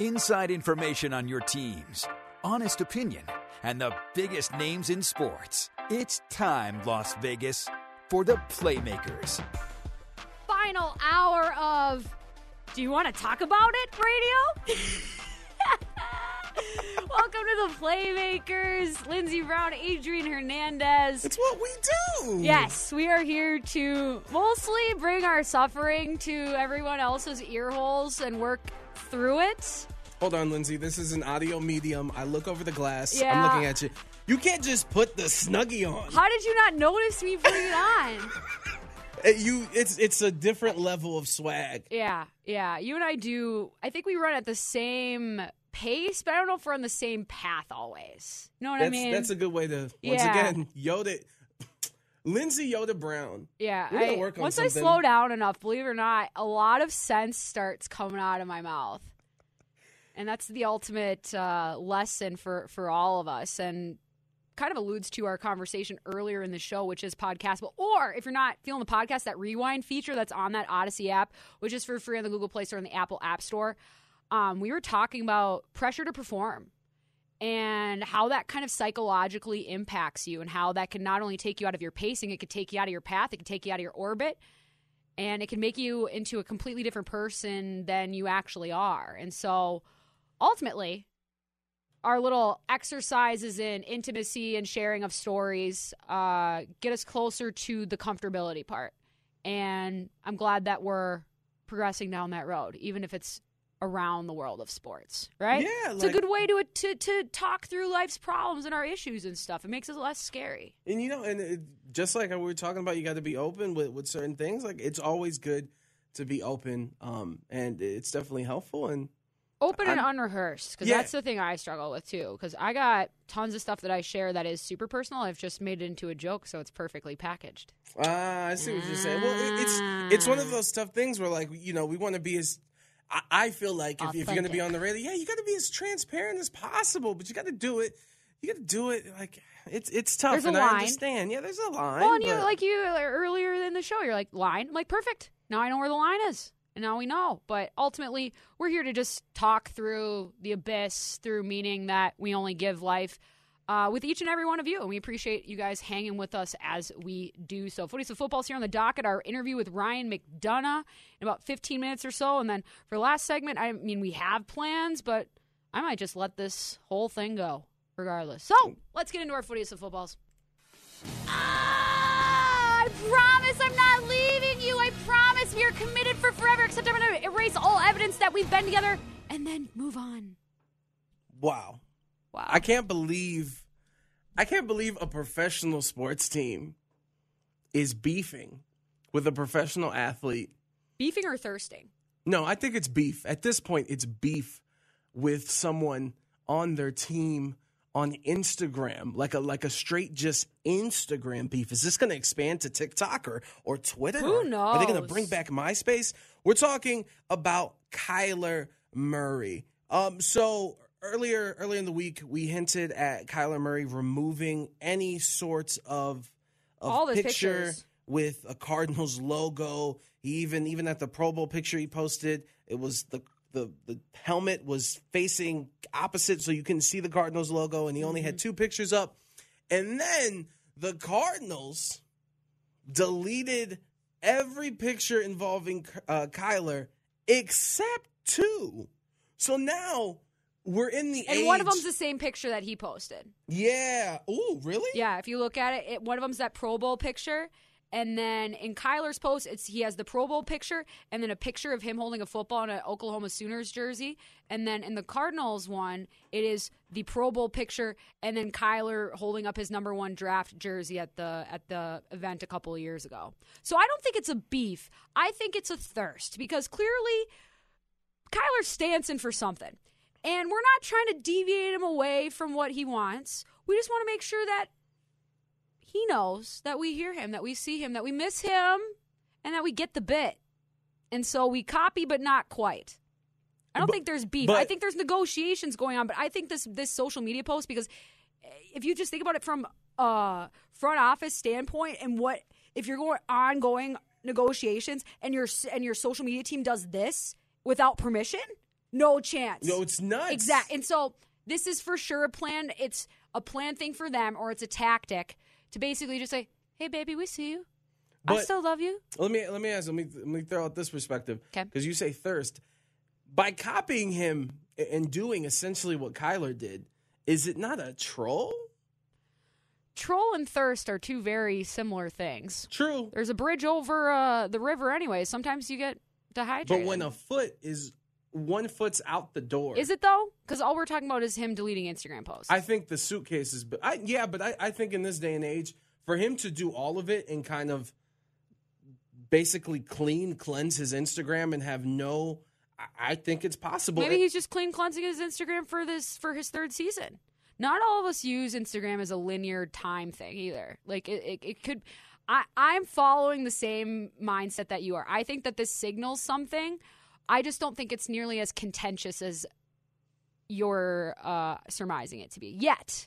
Inside information on your teams, honest opinion, and the biggest names in sports. It's time, Las Vegas, for the Playmakers. Final hour of Do You Want to Talk About It Radio? Welcome to the Playmakers. Lindsey Brown, Adrian Hernandez. It's what we do. Yes, we are here to mostly bring our suffering to everyone else's ear holes and work through it. Hold on, Lindsay. This is an audio medium. I look over the glass. Yeah. I'm looking at you. You can't just put the Snuggie on. How did you not notice me putting it on? It's a different level of swag. Yeah. You and I do. I think we run at the same pace, but I don't know if we're on the same path always. You know what I mean? That's a good way to, once again, Yoda. Lindsay Yoda Brown. Yeah. Once I slow down enough, believe it or not, a lot of sense starts coming out of my mouth. And that's the ultimate lesson for all of us, and kind of alludes to our conversation earlier in the show, which is podcastable. Or if you're not feeling the podcast, that rewind feature that's on that Odyssey app, which is for free on the Google Play Store and the Apple App Store. We were talking about pressure to perform and how that kind of psychologically impacts you, and how that can not only take you out of your pacing, it could take you out of your path, it can take you out of your orbit. And it can make you into a completely different person than you actually are. And so ultimately, our little exercises in intimacy and sharing of stories get us closer to the comfortability part. And I'm glad that we're progressing down that road, even if it's around the world of sports, right? Yeah. It's a good way to talk through life's problems and our issues and stuff. It makes it less scary. And, just like we were talking about, you got to be open with certain things. Like, it's always good to be open, and it's definitely helpful. And open and unrehearsed, because that's the thing I struggle with, too, because I got tons of stuff that I share that is super personal. I've just made it into a joke, so it's perfectly packaged. I see what you're saying. Well, it's one of those tough things where, we want to be as... I feel like if you're going to be on the radio, you got to be as transparent as possible, but you got to do it. You got to do it. It's tough. There's a line. I understand. Yeah, there's a line. Well, and you earlier in the show, you're like, line. I'm like, perfect. Now I know where the line is, and now we know. But ultimately, we're here to just talk through the abyss, through meaning that we only give life with each and every one of you. And we appreciate you guys hanging with us as we do so. Footies of Football's here on the docket. Our interview with Ryan McDonough in about 15 minutes or so. And then for the last segment, I mean, we have plans, but I might just let this whole thing go regardless. So let's get into our Footies of Footballs. I promise I'm not leaving you. I promise we are committed for forever, except I'm going to erase all evidence that we've been together and then move on. Wow. I can't believe a professional sports team is beefing with a professional athlete. Beefing or thirsting? No, I think it's beef. At this point, it's beef with someone on their team on Instagram, like a straight just Instagram beef. Is this going to expand to TikTok or Twitter? Who knows? Are they going to bring back MySpace? We're talking about Kyler Murray. Earlier in the week, we hinted at Kyler Murray removing any sorts of picture with a Cardinals logo. He even at the Pro Bowl picture he posted, it was the helmet was facing opposite, so you couldn't see the Cardinals logo, and he only had two pictures up. And then the Cardinals deleted every picture involving Kyler except two. So now we're in the And one of them's the same picture that he posted. Yeah. Ooh, really? Yeah, if you look at it, one of them's that Pro Bowl picture. And then in Kyler's post, he has the Pro Bowl picture and then a picture of him holding a football in an Oklahoma Sooners jersey. And then in the Cardinals one, it is the Pro Bowl picture and then Kyler holding up his number one draft jersey at the event a couple of years ago. So I don't think it's a beef. I think it's a thirst because clearly Kyler's stancing for something. And we're not trying to deviate him away from what he wants. We just want to make sure that he knows that we hear him, that we see him, that we miss him, and that we get the bit. And so we copy, but not quite. I don't think there's beef. I think there's negotiations going on, but I think this social media post, because if you just think about it from a front office standpoint and what if you're going ongoing negotiations and your social media team does this without permission, no chance. No, it's nuts. Exactly. And so this is for sure a plan. It's a plan thing for them, or it's a tactic to basically just say, "Hey, baby, we see you. But I still love you." Let me throw out this perspective, okay? Because you say thirst by copying him and doing essentially what Kyler did. Is it not a troll? Troll and thirst are two very similar things. True. There's a bridge over the river, anyway. Sometimes you get dehydrated. But when one foot's out the door, is it though? Because all we're talking about is him deleting Instagram posts. I think the suitcase is... I think in this day and age, for him to do all of it and kind of basically cleanse his Instagram and have no... I think it's possible. Maybe he's just cleansing his Instagram for his third season. Not all of us use Instagram as a linear time thing either. Like, it could... I'm following the same mindset that you are. I think that this signals something. I just don't think it's nearly as contentious as you're surmising it to be yet.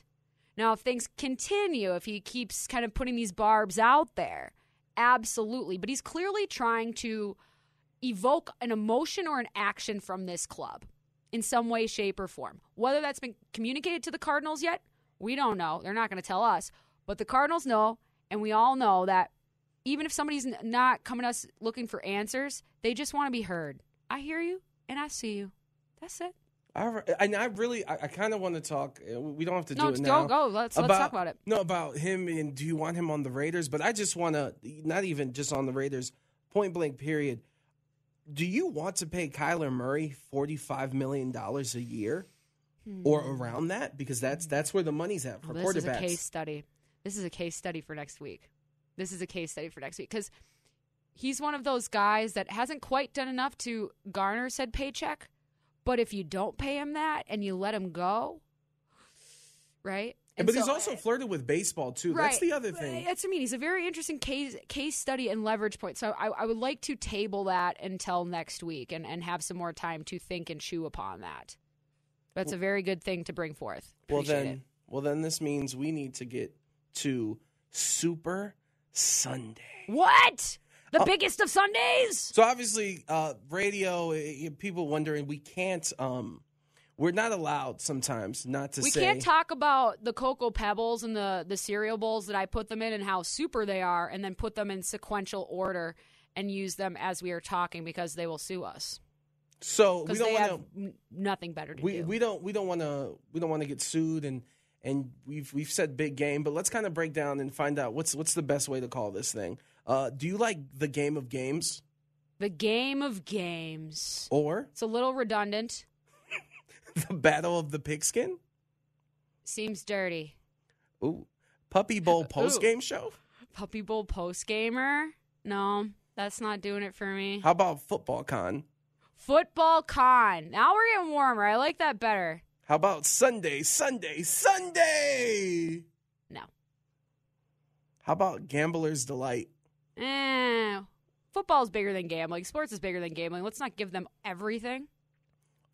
Now, if things continue, if he keeps kind of putting these barbs out there, absolutely. But he's clearly trying to evoke an emotion or an action from this club in some way, shape, or form. Whether that's been communicated to the Cardinals yet, we don't know. They're not going to tell us. But the Cardinals know, and we all know that even if somebody's not coming to us looking for answers, they just want to be heard. I hear you, and I see you. That's it. I kind of want to talk. We don't have to do it now. No, go. Let's talk about it. No, about him and do you want him on the Raiders? But I just want to, not even just on the Raiders, point blank period. Do you want to pay Kyler Murray $45 million a year or around that? Because that's where the money's at for quarterbacks. This is a case study. This is a case study for next week. Because he's one of those guys that hasn't quite done enough to garner said paycheck. But if you don't pay him that and you let him go, right? But he's also flirted with baseball, too. Right. That's the other thing. He's a very interesting case study and leverage point. So I would like to table that until next week and have some more time to think and chew upon that. That's a very good thing to bring forth. Well, then this means we need to get to Super Sunday. What? The biggest of Sundays. So obviously, radio people wondering we can't. We're not allowed sometimes not to. We can't talk about the Cocoa Pebbles and the cereal bowls that I put them in and how super they are, and then put them in sequential order and use them as we are talking because they will sue us. So we don't want to. Nothing better to do. We don't want to get sued and we've said big game, but let's kind of break down and find out what's the best way to call this thing. Do you like the game of games? The game of games. Or? It's a little redundant. The battle of the pigskin? Seems dirty. Ooh. Puppy Bowl post-game show? Puppy Bowl post-gamer? No, that's not doing it for me. How about Football Con? Football Con. Now we're getting warmer. I like that better. How about Sunday? No. How about Gambler's Delight? Football's bigger than gambling. Sports is bigger than gambling. Let's not give them everything.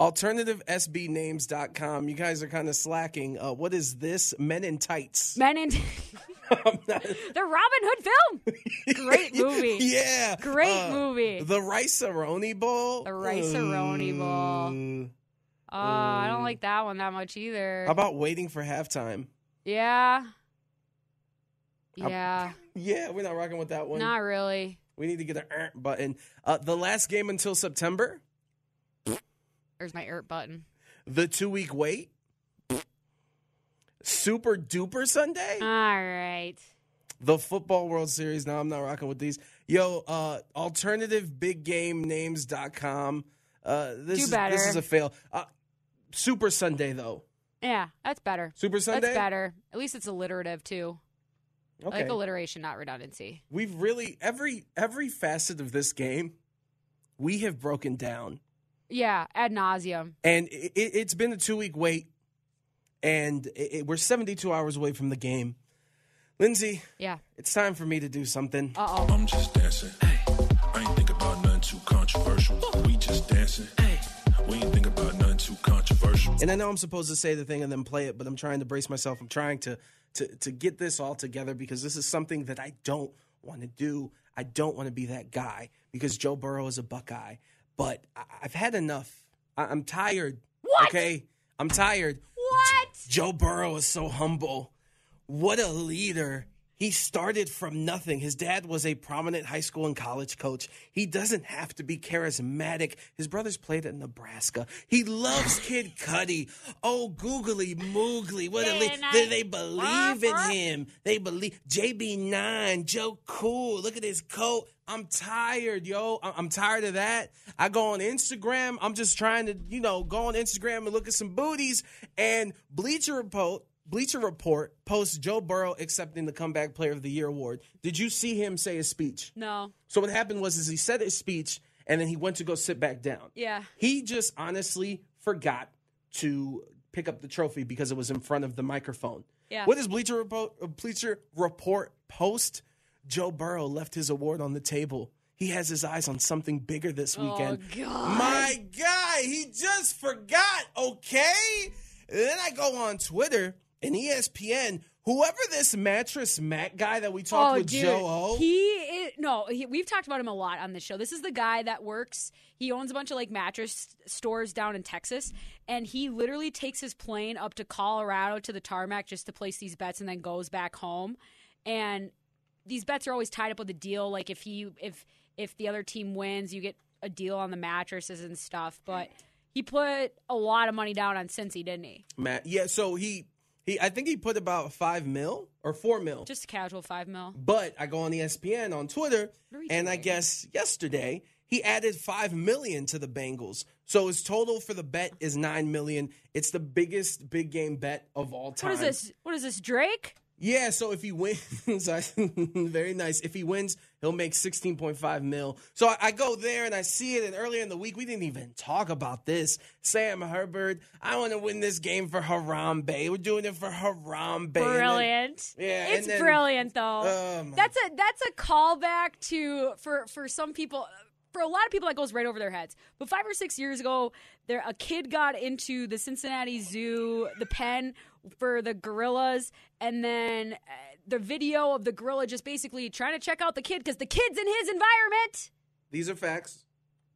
AlternativeSBNames.com. You guys are kind of slacking. What is this? Men in Tights. The Robin Hood film. Great movie. Yeah. Great movie. The Rice-A-Roni Bowl. I don't like that one that much either. How about Waiting for Halftime? Yeah. Yeah, we're not rocking with that one. Not really. We need to get an button. The last game until September? There's my ERP button. The 2-week wait. Super Duper Sunday. All right. The Football World Series. No, I'm not rocking with these. Yo, alternativebiggamenames.com. This is a fail. Super Sunday, though. Yeah, that's better. Super Sunday? That's better. At least it's alliterative, too. Okay. I like alliteration, not redundancy. We've really, every facet of this game, we have broken down. Yeah, ad nauseum. And it's been a 2-week wait, and we're 72 hours away from the game. Lindsay, yeah, it's time for me to do something. Uh-oh. I'm just dancing. Ay. I ain't think about nothing too controversial. We just dancing. Ay. We ain't think about nothing too controversial. And I know I'm supposed to say the thing and then play it, but I'm trying to brace myself. I'm trying to get this all together because this is something that I don't want to do. I don't want to be that guy because Joe Burrow is a Buckeye. But I've had enough. I'm tired. What? Okay? I'm tired. What? Joe Burrow is so humble. What a leader. He started from nothing. His dad was a prominent high school and college coach. He doesn't have to be charismatic. His brothers played at Nebraska. He loves Kid Cudi. Oh, googly moogly. What a leader. They believe in him. They believe. JB9, Joe Cool. Look at his coat. I'm tired, yo. I'm tired of that. I go on Instagram. I'm just trying to, go on Instagram and look at some booties. And Bleacher Report posts Joe Burrow accepting the Comeback Player of the Year award. Did you see him say his speech? No. So what happened was he said his speech, and then he went to go sit back down. Yeah. He just honestly forgot to pick up the trophy because it was in front of the microphone. Yeah. What does Bleacher Report post? Joe Burrow left his award on the table. He has his eyes on something bigger this weekend. Oh, God. My guy, he just forgot, okay? And then I go on Twitter. And ESPN, whoever this Mattress Mac guy that we talked with, dude. Joe O. We've talked about him a lot on this show. This is the guy that works, he owns a bunch of mattress stores down in Texas, and he literally takes his plane up to Colorado to the tarmac just to place these bets and then goes back home. And these bets are always tied up with a deal. Like if the other team wins, you get a deal on the mattresses and stuff. But he put a lot of money down on Cincy, didn't he? Matt, yeah, so I think he put about $5 million or $4 million. Just a casual $5 million. But I go on ESPN on Twitter, and I guess yesterday he added $5 million to the Bengals. So his total for the bet is $9 million. It's the biggest big game bet of all time. What is this, Drake? Yeah, so if he wins, very nice. If he wins, he'll make $16.5 million. So I go there and I see it. And earlier in the week, we didn't even talk about this. Sam Hubbard, I want to win this game for Harambe. We're doing it for Harambe. Brilliant. Brilliant though. That's a callback to for some people. For a lot of people, that goes right over their heads. But 5 or 6 years ago, a kid got into the Cincinnati Zoo, the pen for the gorillas, and then the video of the gorilla just basically trying to check out the kid because the kid's in his environment. These are facts.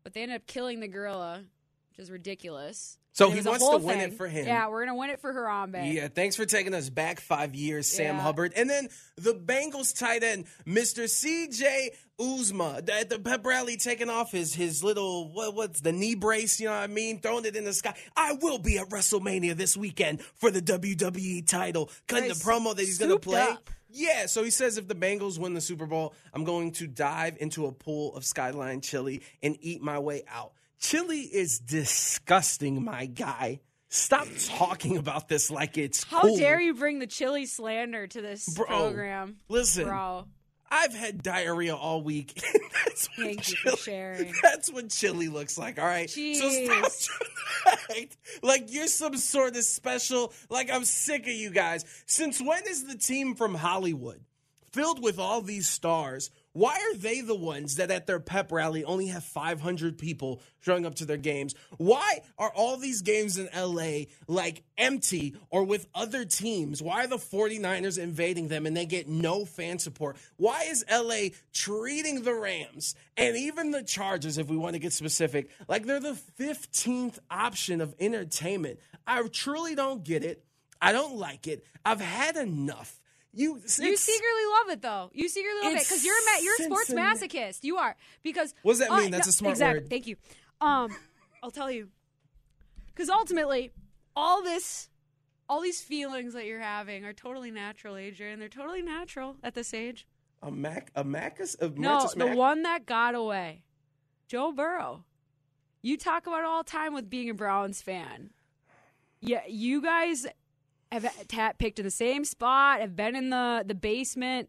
But they ended up killing the gorilla, which is ridiculous. So he wants to win it for him. Yeah, we're going to win it for Harambe. Yeah, thanks for taking us back 5 years, Sam Hubbard. And then the Bengals tight end, Mr. C.J. Uzma, at the pep rally, taking off his little, what's the knee brace, you know what I mean? Throwing it in the sky. I will be at WrestleMania this weekend for the WWE title. Cutting the promo that he's going to play. Up. Yeah, so he says if the Bengals win the Super Bowl, I'm going to dive into a pool of Skyline chili and eat my way out. Chili is disgusting, my guy. Stop talking about this like it's cool. How dare you bring the chili slander to this program? Listen, bro. I've had diarrhea all week. Thank you for sharing. That's what chili looks like, all right? Jeez. So stop trying to act like you're some sort of special, like I'm sick of you guys. Since when is the team from Hollywood filled with all these stars? Why are they the ones that at their pep rally only have 500 people showing up to their games? Why are all these games in L.A. empty or with other teams? Why are the 49ers invading them and they get no fan support? Why is L.A. treating the Rams and even the Chargers, if we want to get specific, like they're the 15th option of entertainment? I truly don't get it. I don't like it. I've had enough. You secretly love it, though. You secretly love it because you're a sports masochist. You are. Because what does that mean? That's a smart word. Thank you. I'll tell you. Because ultimately, all these feelings that you're having are totally natural, Adrian. They're totally natural at this age. The one that got away. Joe Burrow. You talk about it all the time with being a Browns fan. Yeah, you guys have picked in the same spot, have been in the basement,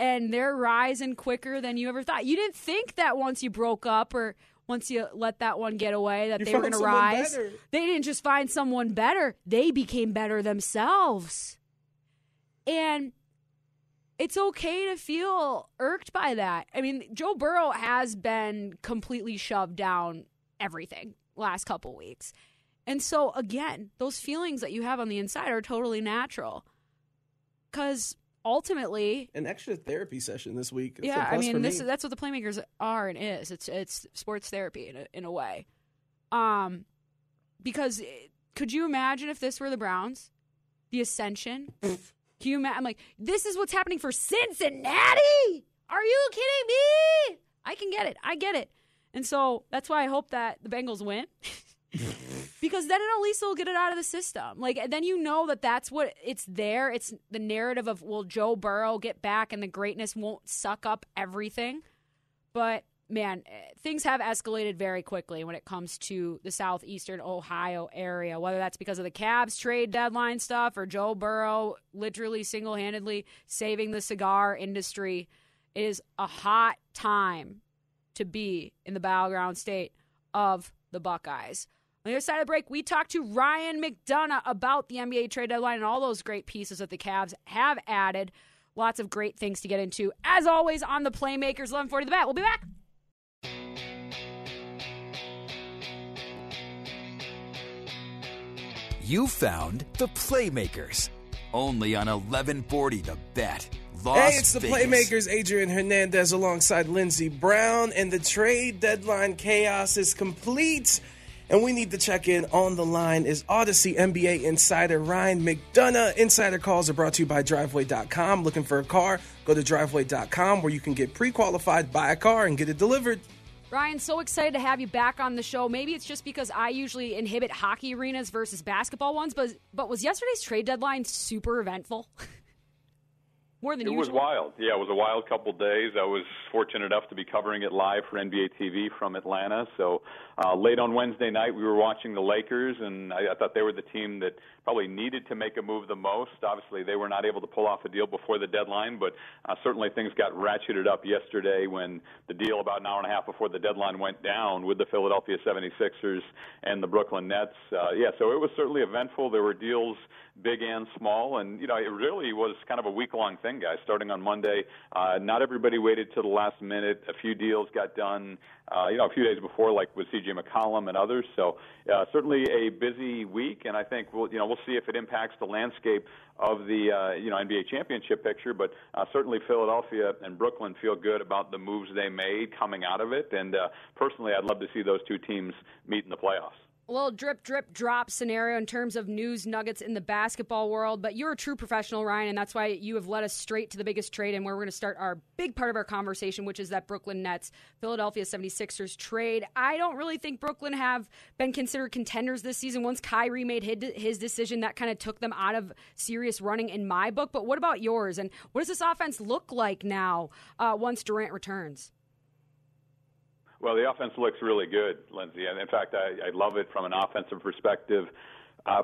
and they're rising quicker than you ever thought. You didn't think that once you broke up or once you let that one get away that they were going to rise. Better. They didn't just find someone better. They became better themselves. And it's okay to feel irked by that. I mean, Joe Burrow has been completely shoved down everything last couple weeks. And so, again, those feelings that you have on the inside are totally natural. Because ultimately... An extra therapy session this week. Yeah, I mean, that's what the Playmakers are and is. It's sports therapy in a way. Because could you imagine if this were the Browns? The ascension? I'm like, this is what's happening for Cincinnati? Are you kidding me? I can get it. I get it. And so that's why I hope that the Bengals win. Because then at least they'll get it out of the system. Like, then you know that that's what it's there. It's the narrative of, will Joe Burrow get back and the greatness won't suck up everything? But, man, things have escalated very quickly when it comes to the southeastern Ohio area, whether that's because of the Cavs trade deadline stuff or Joe Burrow literally single-handedly saving the cigar industry. It is a hot time to be in the battleground state of the Buckeyes. On the other side of the break, we talked to Ryan McDonough about the NBA trade deadline and all those great pieces that the Cavs have added. Lots of great things to get into. As always, on the Playmakers, 1140 The Bet. We'll be back. You found the Playmakers, only on 1140 The Bet. Hey, it's the Playmakers, Adrian Hernandez alongside Lindsey Brown, and the trade deadline chaos is complete. And we need to check in. On the line is Odyssey NBA insider Ryan McDonough. Insider calls are brought to you by Driveway.com. Looking for a car? Go to Driveway.com, where you can get pre-qualified, buy a car, and get it delivered. Ryan, so excited to have you back on the show. Maybe it's just because I usually inhibit hockey arenas versus basketball ones, but was yesterday's trade deadline super eventful? More than usual. It was wild. Yeah, it was a wild couple days. I was fortunate enough to be covering it live for NBA TV from Atlanta. So late on Wednesday night, we were watching the Lakers, and I thought they were the team that probably needed to make a move the most. Obviously, they were not able to pull off a deal before the deadline, but certainly things got ratcheted up yesterday when the deal about an hour and a half before the deadline went down with the Philadelphia 76ers and the Brooklyn Nets. So it was certainly eventful. There were deals big and small, and, you know, it really was kind of a week-long thing, guys. Starting on Monday, not everybody waited till the last minute. A few deals got done, a few days before, like with C.J. McCollum and others. So certainly a busy week, and I think we'll see if it impacts the landscape of the NBA championship picture. But certainly Philadelphia and Brooklyn feel good about the moves they made coming out of it. And personally, I'd love to see those two teams meet in the playoffs. A little drip, drip, drop scenario in terms of news nuggets in the basketball world. But you're a true professional, Ryan, and that's why you have led us straight to the biggest trade and where we're going to start our big part of our conversation, which is that Brooklyn Nets, Philadelphia 76ers trade. I don't really think Brooklyn have been considered contenders this season. Once Kyrie made his decision, that kind of took them out of serious running in my book. But what about yours? And what does this offense look like now once Durant returns? Well, the offense looks really good, Lindsay. And in fact, I love it from an offensive perspective.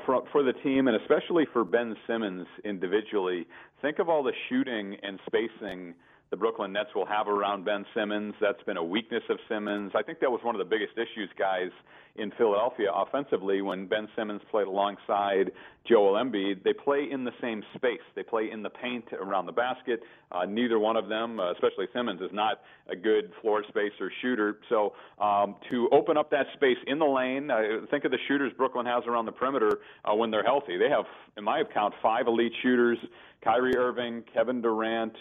For the team, and especially for Ben Simmons individually, think of all the shooting and spacing the Brooklyn Nets will have around Ben Simmons. That's been a weakness of Simmons. I think that was one of the biggest issues, guys, in Philadelphia offensively when Ben Simmons played alongside Joel Embiid. They play in the same space. They play in the paint around the basket. Neither one of them, especially Simmons, is not a good floor spacer shooter. So to open up that space in the lane, think of the shooters Brooklyn has around the perimeter when they're healthy. They have, in my account, 5 elite shooters: Kyrie Irving, Kevin Durant,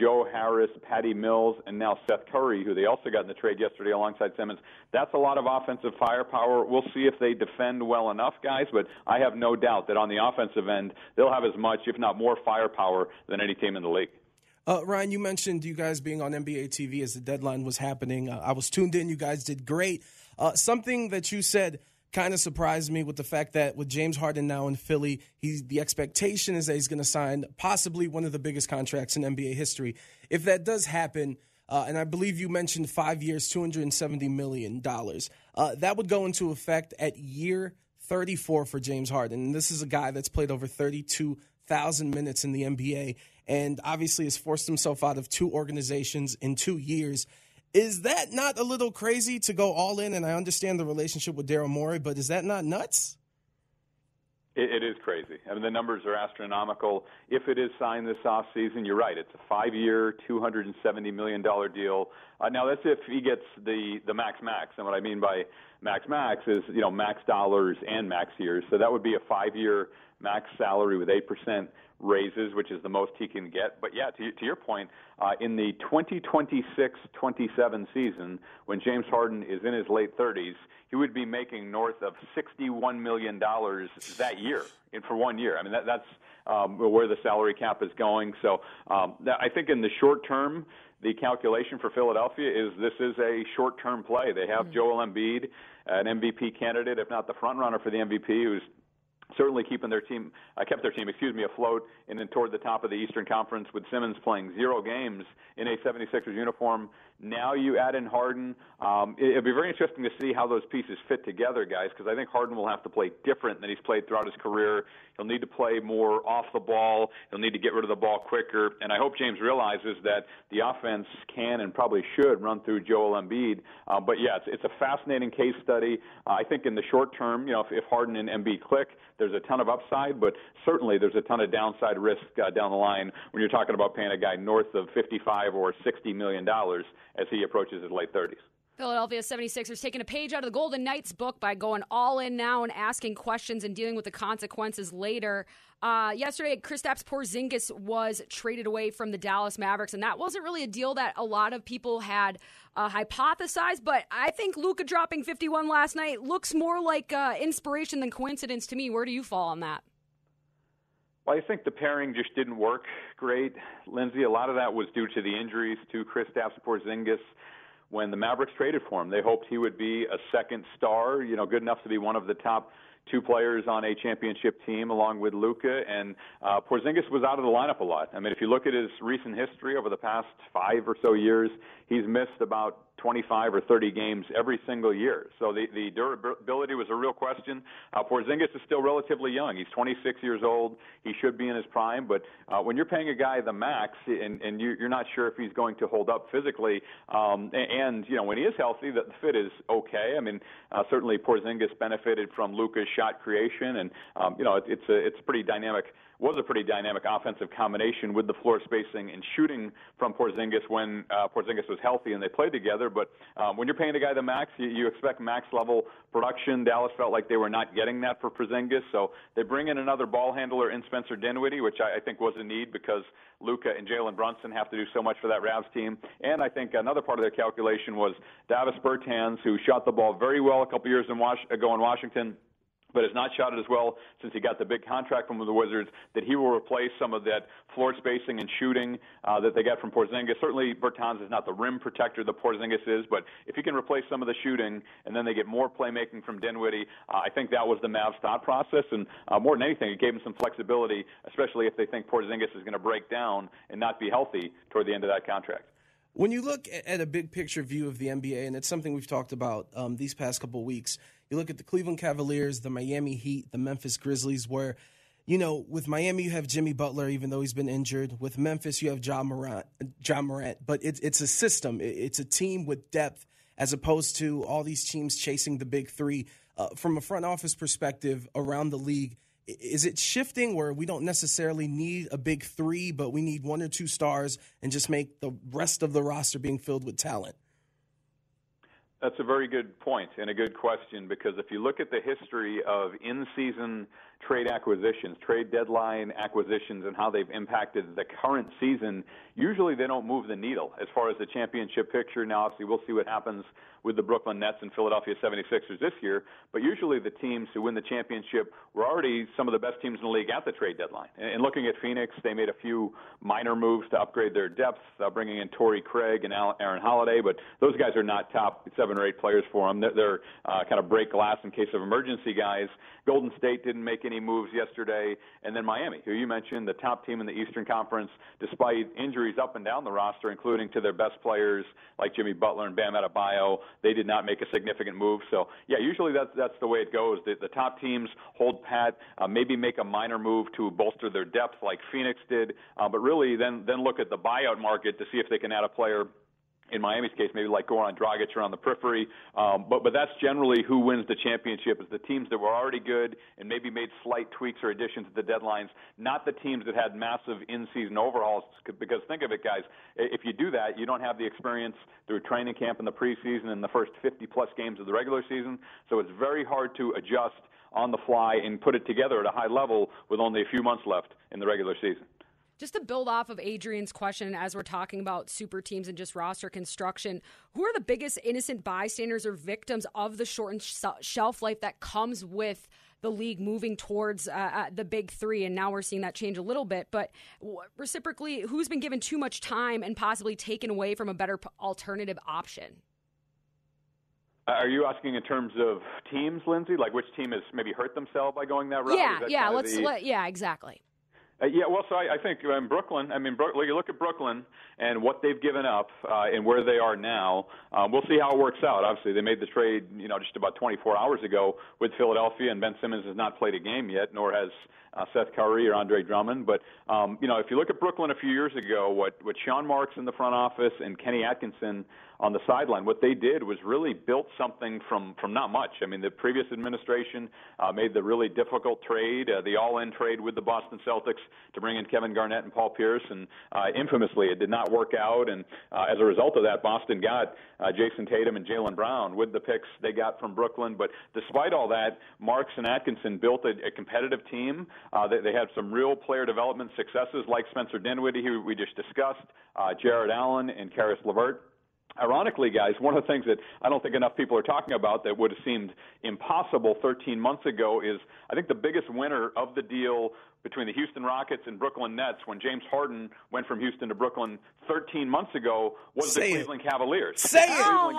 Joe Harris, Patty Mills, and now Seth Curry, who they also got in the trade yesterday alongside Simmons. That's a lot of offensive firepower. We'll see if they defend well enough, guys, but I have no doubt that on the offensive end, they'll have as much, if not more, firepower than any team in the league. Ryan, you mentioned you guys being on NBA TV as the deadline was happening. I was tuned in. You guys did great. Something that you said kind of surprised me with the fact that with James Harden now in Philly, the expectation is that he's going to sign possibly one of the biggest contracts in NBA history. If that does happen, and I believe you mentioned 5 years, $270 million, that would go into effect at year 34 for James Harden. And this is a guy that's played over 32,000 minutes in the NBA and obviously has forced himself out of two organizations in 2 years. Is that not a little crazy to go all in? And I understand the relationship with Daryl Morey, but is that not nuts? It is crazy. I mean, the numbers are astronomical. If it is signed this offseason, you're right. It's a 5-year, $270 million deal. Now, that's if he gets the max. And what I mean by max is, you know, max dollars and max years. So that would be a 5-year max salary with 8% raises, which is the most he can get. But, yeah, to your point, in the 2026-27 season, when James Harden is in his late 30s, he would be making north of $61 million that year and for 1 year. I mean, that's where the salary cap is going. So I think in the short term, the calculation for Philadelphia is this is a short-term play. They have Joel Embiid, an MVP candidate, if not the front-runner for the MVP, who's certainly kept their team afloat and then toward the top of the Eastern Conference with Simmons playing 0 games in a 76ers uniform. Now you add in Harden. It'll be very interesting to see how those pieces fit together, guys, because I think Harden will have to play different than he's played throughout his career. He'll need to play more off the ball. He'll need to get rid of the ball quicker. And I hope James realizes that the offense can and probably should run through Joel Embiid. But, yeah, it's a fascinating case study. I think in the short term, you know, if Harden and Embiid click, there's a ton of upside, but certainly there's a ton of downside risk down the line when you're talking about paying a guy north of $55 or $60 million as he approaches his late 30s. Philadelphia 76ers taking a page out of the Golden Knights book by going all in now and asking questions and dealing with the consequences later. Yesterday, Kristaps Porzingis was traded away from the Dallas Mavericks, and that wasn't really a deal that a lot of people had hypothesized, but I think Luka dropping 51 last night looks more like inspiration than coincidence to me. Where do you fall on that? Well, I think the pairing just didn't work great, Lindsay. A lot of that was due to the injuries to Kristaps Porzingis. When the Mavericks traded for him, they hoped he would be a second star, you know, good enough to be one of the top 2 players on a championship team along with Luka, and Porzingis was out of the lineup a lot. I mean, if you look at his recent history over the past 5 or so years, he's missed about 25 or 30 games every single year. So the durability was a real question. Porzingis is still relatively young. He's 26 years old. He should be in his prime. But when you're paying a guy the max and you're not sure if he's going to hold up physically, and you know when he is healthy, the fit is okay. I mean, certainly Porzingis benefited from Luka's shot creation, and you know it was a pretty dynamic offensive combination with the floor spacing and shooting from Porzingis when Porzingis was healthy and they played together. But when you're paying a guy the max, you expect max-level production. Dallas felt like they were not getting that for Porzingis, so they bring in another ball handler in Spencer Dinwiddie, which I think was a need because Luka and Jalen Brunson have to do so much for that Ravs team. And I think another part of their calculation was Davis Bertans, who shot the ball very well a couple years ago in Washington, but has not shot it as well since he got the big contract from the Wizards, that he will replace some of that floor spacing and shooting that they got from Porzingis. Certainly, Bertans is not the rim protector that Porzingis is, but if you can replace some of the shooting and then they get more playmaking from Dinwiddie, I think that was the Mavs' thought process. And more than anything, it gave them some flexibility, especially if they think Porzingis is going to break down and not be healthy toward the end of that contract. When you look at a big picture view of the NBA, and it's something we've talked about these past couple of weeks, you look at the Cleveland Cavaliers, the Miami Heat, the Memphis Grizzlies, where, you know, with Miami you have Jimmy Butler, even though he's been injured. With Memphis you have Ja Morant. But it's a system. It's a team with depth as opposed to all these teams chasing the big three. From a front office perspective around the league, is it shifting where we don't necessarily need a big three, but we need 1 or 2 stars and just make the rest of the roster being filled with talent? That's a very good point and a good question, because if you look at the history of in-season trade acquisitions, trade deadline acquisitions, and how they've impacted the current season, usually they don't move the needle as far as the championship picture. Now, obviously, we'll see what happens with the Brooklyn Nets and Philadelphia 76ers this year, but usually the teams who win the championship were already some of the best teams in the league at the trade deadline. And looking at Phoenix, they made a few minor moves to upgrade their depth, bringing in Torrey Craig and Aaron Holiday, but those guys are not top 7 7 or 8 players for them. They're kind of break glass in case of emergency guys. Golden State didn't make any moves yesterday. And then Miami, who you mentioned, the top team in the Eastern Conference, despite injuries up and down the roster, including to their best players like Jimmy Butler and Bam Adebayo, they did not make a significant move. So, yeah, usually that's the way it goes. The top teams hold pat, maybe make a minor move to bolster their depth like Phoenix did, but really then look at the buyout market to see if they can add a player. In Miami's case, maybe like Goran Dragic around the periphery. But that's generally who wins the championship, is the teams that were already good and maybe made slight tweaks or additions at the deadlines, not the teams that had massive in-season overhauls. Because think of it, guys, if you do that, you don't have the experience through training camp in the preseason and the first 50-plus games of the regular season. So it's very hard to adjust on the fly and put it together at a high level with only a few months left in the regular season. Just to build off of Adrian's question as we're talking about super teams and just roster construction, who are the biggest innocent bystanders or victims of the shortened shelf life that comes with the league moving towards the big three? And now we're seeing that change a little bit. But reciprocally, who's been given too much time and possibly taken away from a better alternative option? Are you asking in terms of teams, Lindsay? Like which team has maybe hurt themselves by going that route? Yeah, exactly. I think Brooklyn. I mean, you look at Brooklyn and what they've given up and where they are now. We'll see how it works out. Obviously, they made the trade, just about 24 hours ago with Philadelphia, and Ben Simmons has not played a game yet, nor has Seth Curry or Andre Drummond. But if you look at Brooklyn a few years ago, what Sean Marks in the front office and Kenny Atkinson on the sideline, what they did was really built something from not much. I mean, the previous administration made the really difficult trade, the all-in trade with the Boston Celtics to bring in Kevin Garnett and Paul Pierce, and infamously it did not work out, and as a result of that, Boston got Jason Tatum and Jaylen Brown with the picks they got from Brooklyn. But despite all that, Marks and Atkinson built a competitive team. They had some real player development successes like Spencer Dinwiddie, who we just discussed, Jared Allen, and Karis LeVert. Ironically, guys, one of the things that I don't think enough people are talking about that would have seemed impossible 13 months ago is I think the biggest winner of the deal between the Houston Rockets and Brooklyn Nets when James Harden went from Houston to Brooklyn 13 months ago was the Cleveland Cavaliers. Say it!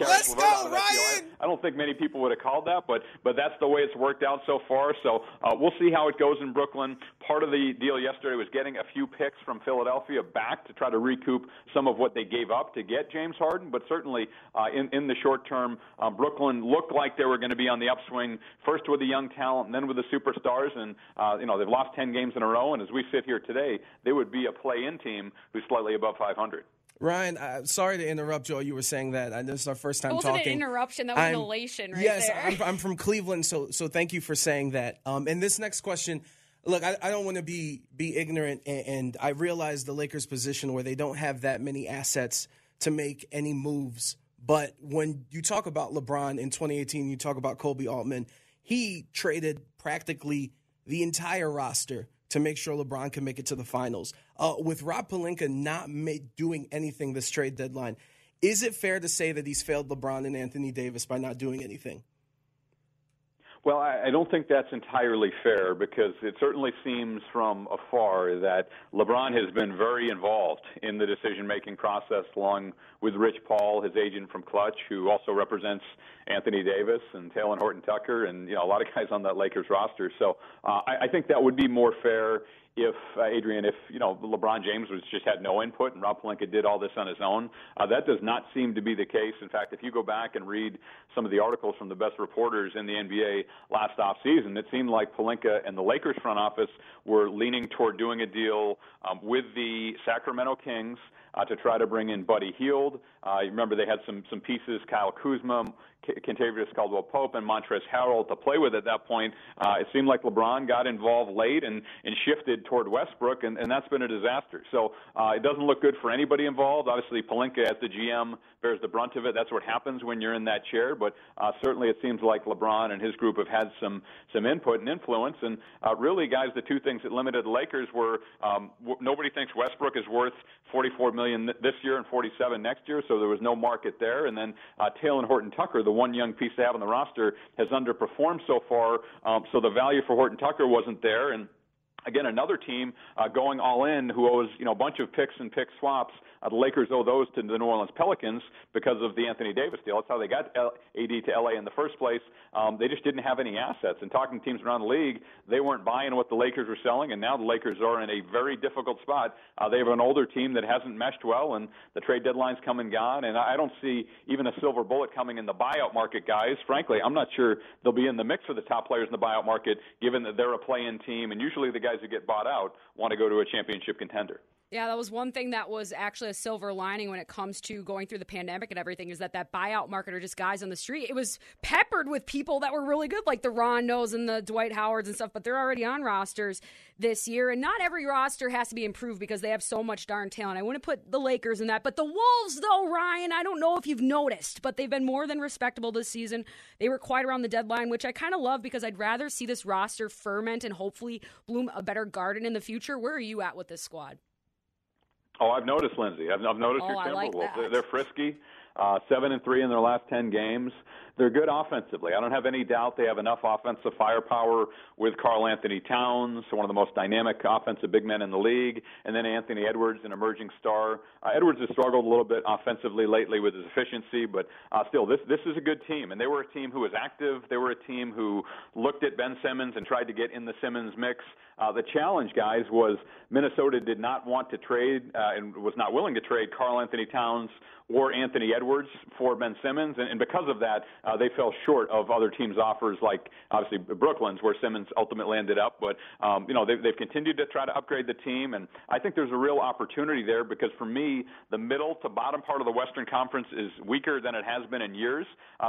Let's go, Ryan! I don't think many people would have called that, but that's the way it's worked out so far. So we'll see how it goes in Brooklyn. Part of the deal yesterday was getting a few picks from Philadelphia back to try to recoup some of what they gave up to get James Harden, but certainly in the short term, Brooklyn looked like they were going to be on the upswing, first with the young talent and then with the superstars, and they've lost 10 games in a row, and as we sit here today, they would be a play-in team who's slightly above 500. Ryan, sorry to interrupt, Joel. You were saying that. This is our first time talking. That wasn't an interruption. That was an elation right there. Yes, I'm from Cleveland, so thank you for saying that. And this next question, look, I don't want to be ignorant, and I realize the Lakers' position where they don't have that many assets to make any moves. But when you talk about LeBron in 2018, you talk about Kobe Altman, he traded practically the entire roster to make sure LeBron can make it to the finals. With Rob Pelinka not doing anything this trade deadline, is it fair to say that he's failed LeBron and Anthony Davis by not doing anything? Well, I don't think that's entirely fair because it certainly seems from afar that LeBron has been very involved in the decision-making process along with Rich Paul, his agent from Clutch, who also represents Anthony Davis and Talon Horton Tucker and a lot of guys on that Lakers roster. So I think that would be more fair if, Adrian, if LeBron James had no input and Rob Pelinka did all this on his own. That does not seem to be the case. In fact, if you go back and read some of the articles from the best reporters in the NBA last offseason, it seemed like Pelinka and the Lakers front office were leaning toward doing a deal with the Sacramento Kings to try to bring in Buddy Hield. You remember they had some pieces, Kyle Kuzma, Kentavious Caldwell-Pope, and Montrezl Harrell to play with at that point. It seemed like LeBron got involved late and shifted toward Westbrook, and that's been a disaster. So it doesn't look good for anybody involved. Obviously, Pelinka as the GM bears the brunt of it. That's what happens when you're in that chair. But certainly it seems like LeBron and his group have had some input and influence. And really, guys, the two things that limited the Lakers were nobody thinks Westbrook is worth $44 million this year and $47 next year, so there was no market there. And then Talon Horton Tucker, the one young piece they have on the roster, has underperformed so far, so the value for Horton Tucker wasn't there, and Again, another team going all in who owes, a bunch of picks and pick swaps. The Lakers owe those to the New Orleans Pelicans because of the Anthony Davis deal. That's how they got AD to LA in the first place. They just didn't have any assets. And talking to teams around the league, they weren't buying what the Lakers were selling, and now the Lakers are in a very difficult spot. They have an older team that hasn't meshed well, and the trade deadline's come and gone. And I don't see even a silver bullet coming in the buyout market, guys. Frankly, I'm not sure they'll be in the mix for the top players in the buyout market, given that they're a play-in team, and usually the guys who get bought out want to go to a championship contender. Yeah, that was one thing that was actually a silver lining when it comes to going through the pandemic and everything, is that buyout market, or just guys on the street, it was peppered with people that were really good, like the Rondos and the Dwight Howards and stuff, but they're already on rosters this year. And not every roster has to be improved because they have so much darn talent. I wouldn't put the Lakers in that. But the Wolves, though, Ryan, I don't know if you've noticed, but they've been more than respectable this season. They were quiet around the deadline, which I kind of love because I'd rather see this roster ferment and hopefully bloom a better garden in the future. Where are you at with this squad? Oh, I've noticed, Lindsay. I've noticed your Timberwolves. Like they're frisky. 7-3 in their last 10 games. They're good offensively. I don't have any doubt they have enough offensive firepower with Karl Anthony Towns, one of the most dynamic offensive big men in the league, and then Anthony Edwards, an emerging star. Edwards has struggled a little bit offensively lately with his efficiency, but still, this is a good team, and they were a team who was active. They were a team who looked at Ben Simmons and tried to get in the Simmons mix. The challenge, guys, was Minnesota did not want to trade and was not willing to trade Karl Anthony Towns or Anthony Edwards for Ben Simmons, and because of that, they fell short of other teams' offers, like obviously Brooklyn's, where Simmons ultimately ended up. But they've continued to try to upgrade the team, and I think there's a real opportunity there, because for me, the middle to bottom part of the Western Conference is weaker than it has been in years.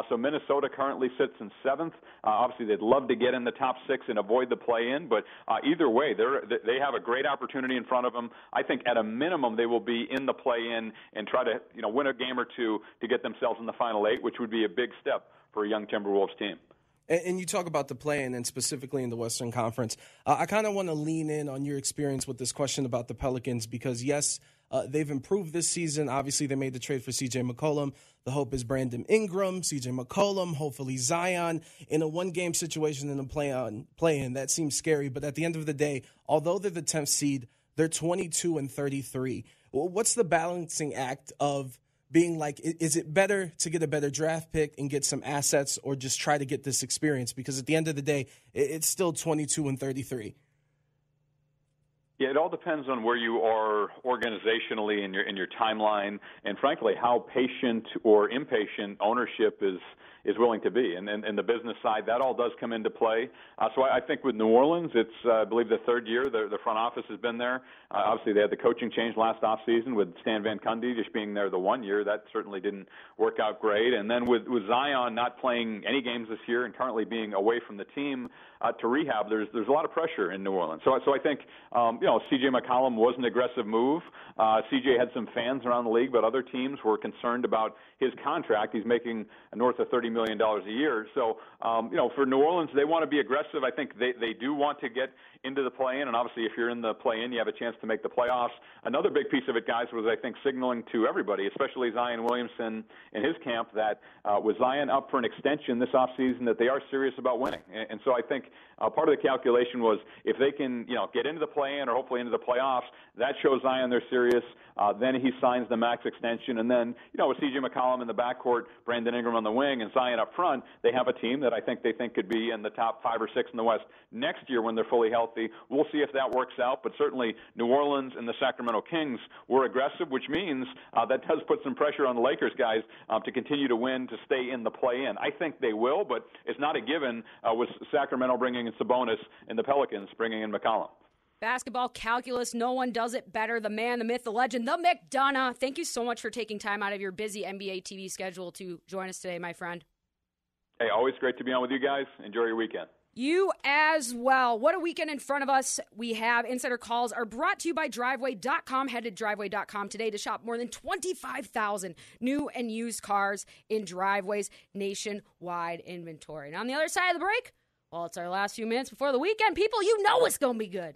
So Minnesota currently sits in seventh. Obviously, they'd love to get in the top six and avoid the play-in, but either way, they have a great opportunity in front of them. I think at a minimum, they will be in the play-in and try to win a game or two to get themselves in the final eight, which would be a big step for a young Timberwolves team. And you talk about the play-in, and specifically in the Western Conference. I kind of want to lean in on your experience with this question about the Pelicans, because, yes, they've improved this season. Obviously, they made the trade for C.J. McCollum. The hope is Brandon Ingram, C.J. McCollum, hopefully Zion. In a one-game situation in a play-in, that seems scary. But at the end of the day, although they're the 10th seed, they're 22-33. What's the balancing act of being like, is it better to get a better draft pick and get some assets, or just try to get this experience? Because at the end of the day, it's still 22-33. Yeah, it all depends on where you are organizationally in your timeline, and frankly, how patient or impatient ownership is willing to be. And the business side, that all does come into play. So I think with New Orleans, it's, I believe, the third year the front office has been there. Obviously, they had the coaching change last offseason with Stan Van Gundy just being there the one year. That certainly didn't work out great. And then with Zion not playing any games this year and currently being away from the team to rehab, there's a lot of pressure in New Orleans. So I think, C.J. McCollum was an aggressive move. C.J. had some fans around the league, but other teams were concerned about his contract. He's making north of $30 million a year. So, for New Orleans, they want to be aggressive. I think they do want to get into the play-in, and obviously if you're in the play-in, you have a chance to make the playoffs. Another big piece of it, guys, was, I think, signaling to everybody, especially Zion Williamson and his camp, that with Zion up for an extension this offseason, that they are serious about winning. And so I think part of the calculation was, if they can get into the play-in or hopefully into the playoffs, that shows Zion they're serious. Then he signs the max extension, and then with C.J. McCollum in the backcourt, Brandon Ingram on the wing, and Zion up front, they have a team that I think they think could be in the top 5 or 6 in the West next year when they're fully healthy. We'll see if that works out, but certainly New Orleans and the Sacramento Kings were aggressive, which means that does put some pressure on the Lakers, guys, to continue to win, to stay in the play-in. I think they will, but it's not a given with Sacramento bringing in Sabonis and the Pelicans bringing in McCollum. Basketball calculus, no one does it better. The man, the myth, the legend, the McDonough. Thank you so much for taking time out of your busy NBA TV schedule to join us today, my friend. Hey, always great to be on with you guys. Enjoy your weekend. You as well. What a weekend in front of us we have. Insider calls are brought to you by Driveway.com. Head to Driveway.com today to shop more than 25,000 new and used cars in Driveway's nationwide inventory. And on the other side of the break, well, it's our last few minutes before the weekend. People, you know it's going to be good.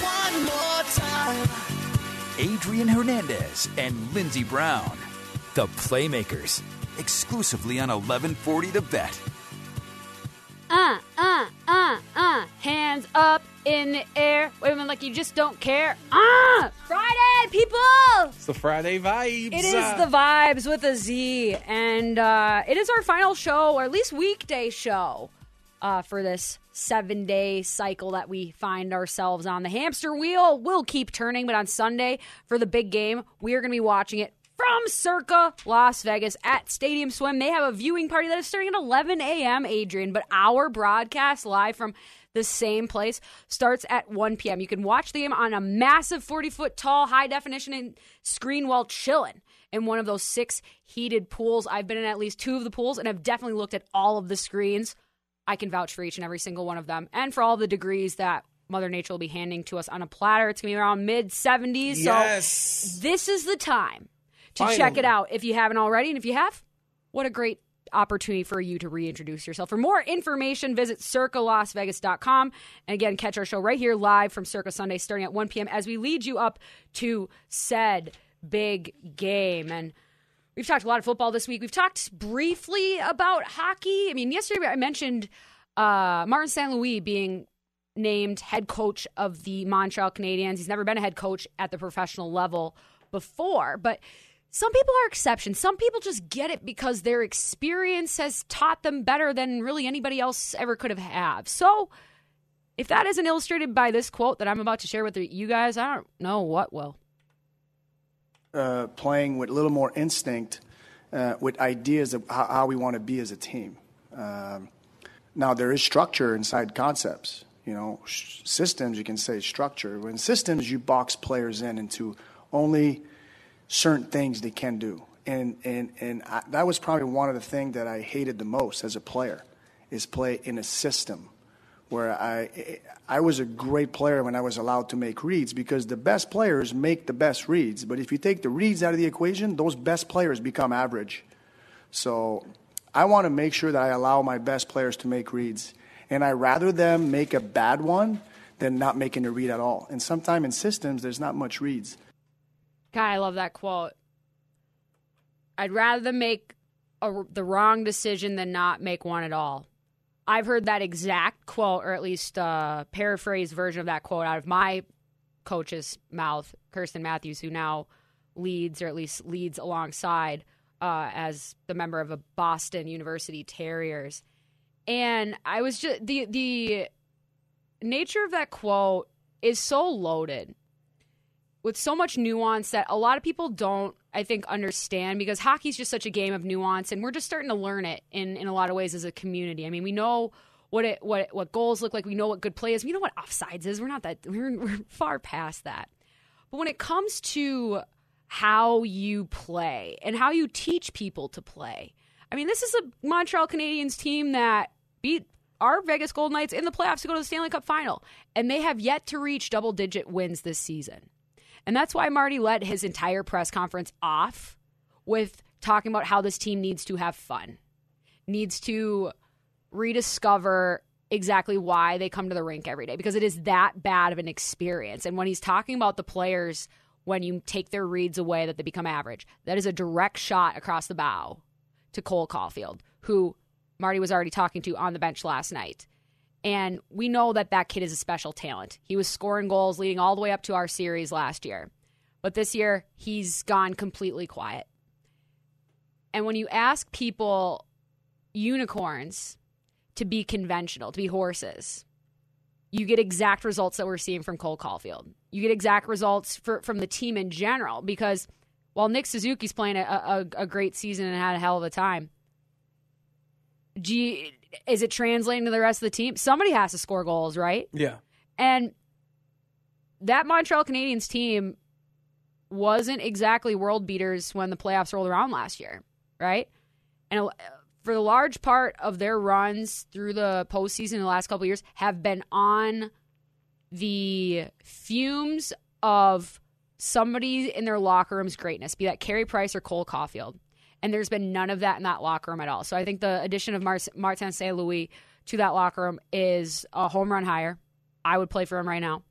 One more time. Adrian Hernandez and Lindsey Brown, the Playmakers. Exclusively on 1140 The Bet. Hands up in the air. Waving them like you just don't care. Friday, people! It's the Friday vibes. It is the vibes with a Z. And it is our final show, or at least weekday show, for this 7-day cycle that we find ourselves on. The hamster wheel will keep turning, but on Sunday for the big game, we are going to be watching it from Circa Las Vegas at Stadium Swim. They have a viewing party that is starting at 11 a.m., Adrian, but our broadcast live from the same place starts at 1 p.m. You can watch the game on a massive 40-foot tall, high-definition screen while chilling in one of those 6 heated pools. I've been in at least 2 of the pools and have definitely looked at all of the screens. I can vouch for each and every single one of them and for all the degrees that Mother Nature will be handing to us on a platter. It's going to be around mid-70s, yes. So this is the time to finally check it out if you haven't already. And if you have, what a great opportunity for you to reintroduce yourself. For more information, visit circalasvegas.com. And again, catch our show right here live from Circa Sunday starting at 1 p.m. as we lead you up to said big game. And we've talked a lot of football this week. We've talked briefly about hockey. I mean, yesterday I mentioned Martin St. Louis being named head coach of the Montreal Canadiens. He's never been a head coach at the professional level before, but some people are exceptions. Some people just get it because their experience has taught them better than really anybody else ever could have. So if that isn't illustrated by this quote that I'm about to share with you guys, I don't know what will. Playing with a little more instinct, with ideas of how we want to be as a team. Now, there is structure inside concepts. You know, systems, you can say structure. When systems, you box players in into only certain things they can do. And that was probably one of the things that I hated the most as a player, is play in a system where I was a great player when I was allowed to make reads, because the best players make the best reads. But if you take the reads out of the equation, those best players become average. So I want to make sure that I allow my best players to make reads. And I rather them make a bad one than not making a read at all. And sometimes in systems, there's not much reads. God, I love that quote. I'd rather them make the wrong decision than not make one at all. I've heard that exact quote, or at least a paraphrased version of that quote, out of my coach's mouth, Kirsten Matthews, who now leads, or at least leads alongside, as the member of a Boston University Terriers. And I was just, the nature of that quote is so loaded with so much nuance that a lot of people don't, I think, understand, because hockey's just such a game of nuance, and we're just starting to learn it in a lot of ways as a community. I mean, we know what goals look like, we know what good play is, we know what offsides is. We're far past that. But when it comes to how you play and how you teach people to play, I mean, this is a Montreal Canadiens team that beat our Vegas Golden Knights in the playoffs to go to the Stanley Cup final, and they have yet to reach double-digit wins this season. And that's why Marty led his entire press conference off with talking about how this team needs to have fun, needs to rediscover exactly why they come to the rink every day, because it is that bad of an experience. And when he's talking about the players, when you take their reads away, that they become average, that is a direct shot across the bow to Cole Caulfield, who Marty was already talking to on the bench last night. And we know that that kid is a special talent. He was scoring goals leading all the way up to our series last year. But this year, he's gone completely quiet. And when you ask people, unicorns, to be conventional, to be horses, you get exact results that we're seeing from Cole Caulfield. You get exact results from the team in general, because while Nick Suzuki's playing a great season and had a hell of a time, is it translating to the rest of the team? Somebody has to score goals, right? Yeah. And that Montreal Canadiens team wasn't exactly world beaters when the playoffs rolled around last year, right? And for the large part of their runs through the postseason in the last couple of years have been on the fumes of somebody in their locker room's greatness, be that Carey Price or Cole Caulfield. And there's been none of that in that locker room at all. So I think the addition of Martin St. Louis to that locker room is a home run hire. I would play for him right now.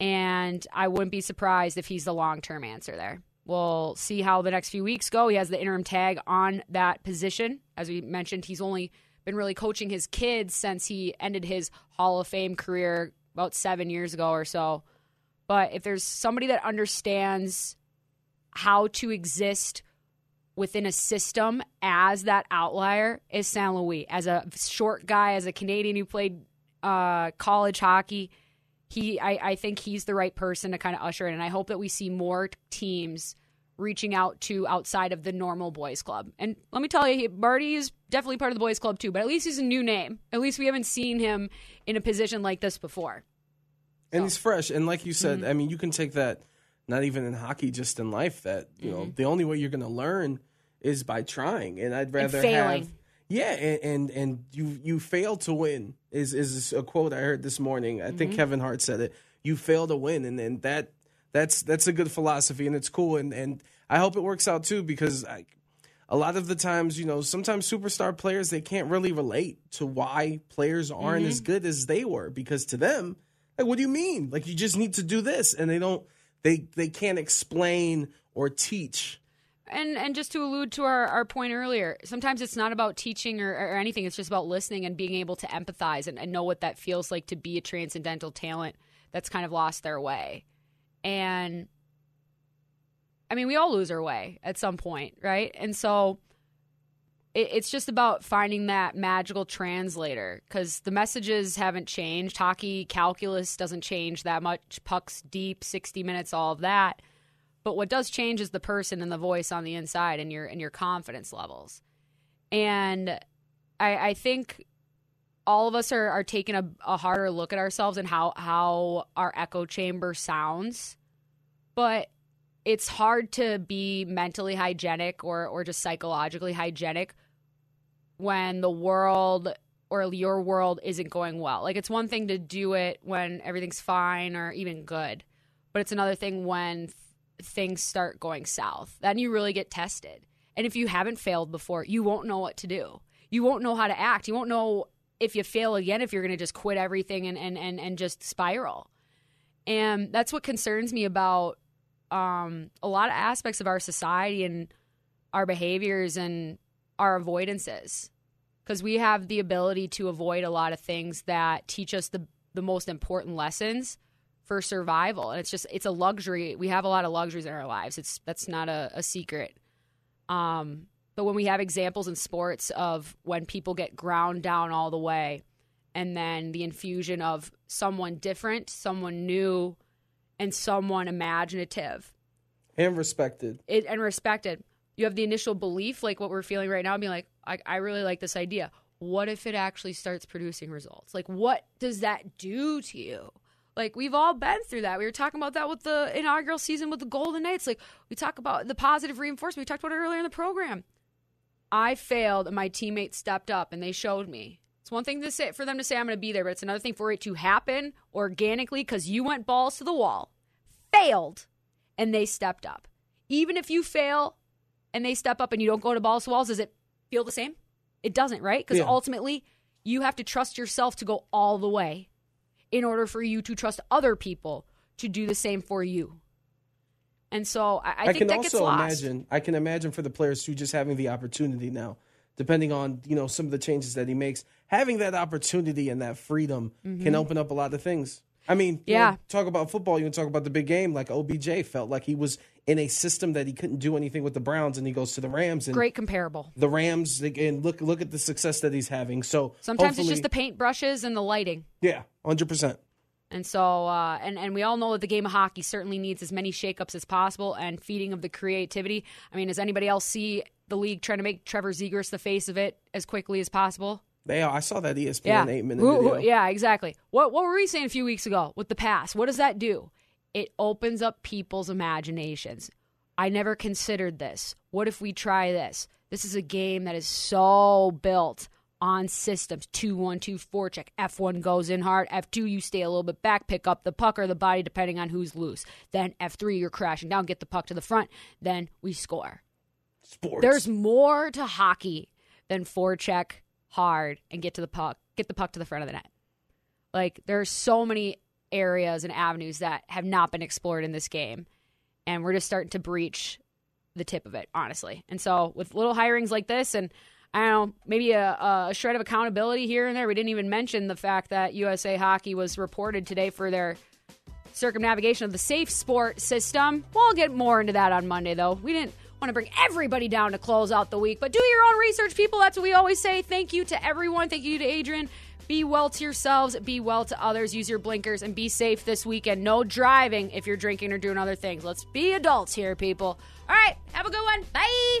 And I wouldn't be surprised if he's the long-term answer there. We'll see how the next few weeks go. He has the interim tag on that position. As we mentioned, he's only been really coaching his kids since he ended his Hall of Fame career about 7 years ago or so. But if there's somebody that understands how to exist within a system as that outlier, is St. Louis. As a short guy, as a Canadian who played college hockey, I think he's the right person to kind of usher in. And I hope that we see more teams reaching out to outside of the normal boys club. And let me tell you, Marty is definitely part of the boys club too, but at least he's a new name. At least we haven't seen him in a position like this before. And he's fresh. And like you said, I mean, you can take that not even in hockey, just in life, that, you know, the only way you're going to learn is by trying. And I'd rather have, and you fail to win is a quote I heard this morning. I think Kevin Hart said it. You fail to win. And that's a good philosophy, and it's cool. And I hope it works out too, because a lot of the times, you know, sometimes superstar players, they can't really relate to why players aren't as good as they were, because to them, like, what do you mean? Like, you just need to do this. And they don't, They can't explain or teach. And just to allude to our point earlier, sometimes it's not about teaching or anything. It's just about listening and being able to empathize and know what that feels like to be a transcendental talent that's kind of lost their way. And, I mean, we all lose our way at some point, right? And so it's just about finding that magical translator, because the messages haven't changed. Hockey calculus doesn't change that much. Pucks deep, 60 minutes, all of that. But what does change is the person and the voice on the inside and your confidence levels. And I think all of us are taking a harder look at ourselves and how our echo chamber sounds. But it's hard to be mentally hygienic or just psychologically hygienic when the world or your world isn't going well. Like, it's one thing to do it when everything's fine or even good, but it's another thing when things start going south. Then you really get tested. And if you haven't failed before, you won't know what to do. You won't know how to act. You won't know if you fail again, if you're going to just quit everything and just spiral. And that's what concerns me about a lot of aspects of our society and our behaviors and our avoidances. Because we have the ability to avoid a lot of things that teach us the most important lessons for survival. And it's a luxury. We have a lot of luxuries in our lives. That's not a secret. But when we have examples in sports of when people get ground down all the way and then the infusion of someone different, someone new, and someone imaginative. And respected. You have the initial belief, like what we're feeling right now, and be like, I really like this idea. What if it actually starts producing results? Like, what does that do to you? Like, we've all been through that. We were talking about that with the inaugural season with the Golden Knights. Like, we talk about the positive reinforcement. We talked about it earlier in the program. I failed, and my teammates stepped up, and they showed me. It's one thing to say, for them to say, I'm going to be there, but it's another thing for it to happen organically because you went balls to the wall, failed, and they stepped up. Even if you fail and they step up and you don't go to balls to walls, does it feel the same? It doesn't, right? Because ultimately, you have to trust yourself to go all the way in order for you to trust other people to do the same for you. And so I think that gets lost. I can imagine for the players who just having the opportunity now, depending on, you know, some of the changes that he makes, having that opportunity and that freedom can open up a lot of things. I mean, you know, talk about football, you can talk about the big game, like OBJ felt like he was in a system that he couldn't do anything with the Browns, and he goes to the Rams. And great comparable. The Rams, and look at the success that he's having. So sometimes it's just the paint brushes and the lighting. Yeah, 100%. And so, and we all know that the game of hockey certainly needs as many shakeups as possible and feeding of the creativity. I mean, does anybody else see the league trying to make Trevor Zegras the face of it as quickly as possible? They are. I saw that ESPN 8-minute video. Yeah, exactly. What were we saying a few weeks ago with the pass? What does that do? It opens up people's imaginations. I never considered this. What if we try this? This is a game that is so built on systems. 2-1-2 forecheck. F1 goes in hard. F2, you stay a little bit back, pick up the puck or the body depending on who's loose. Then F3, you're crashing down, get the puck to the front. Then we score. Sports. There's more to hockey than forecheck hard and get the puck to the front of the net. Like, there are so many areas and avenues that have not been explored in this game, and we're just starting to breach the tip of it, honestly. And so with little hirings like this, and I don't know, maybe a shred of accountability here and there. We didn't even mention the fact that USA Hockey was reported today for their circumnavigation of the safe sport system. We'll get more into that on Monday, though. We didn't want to bring everybody down to close out the week, but do your own research, people. That's what we always say. Thank you to everyone. Thank you to Adrian. Be well to yourselves, be well to others, use your blinkers, and be safe this weekend. No driving if you're drinking or doing other things. Let's be adults here, people. All right, have a good one. Bye.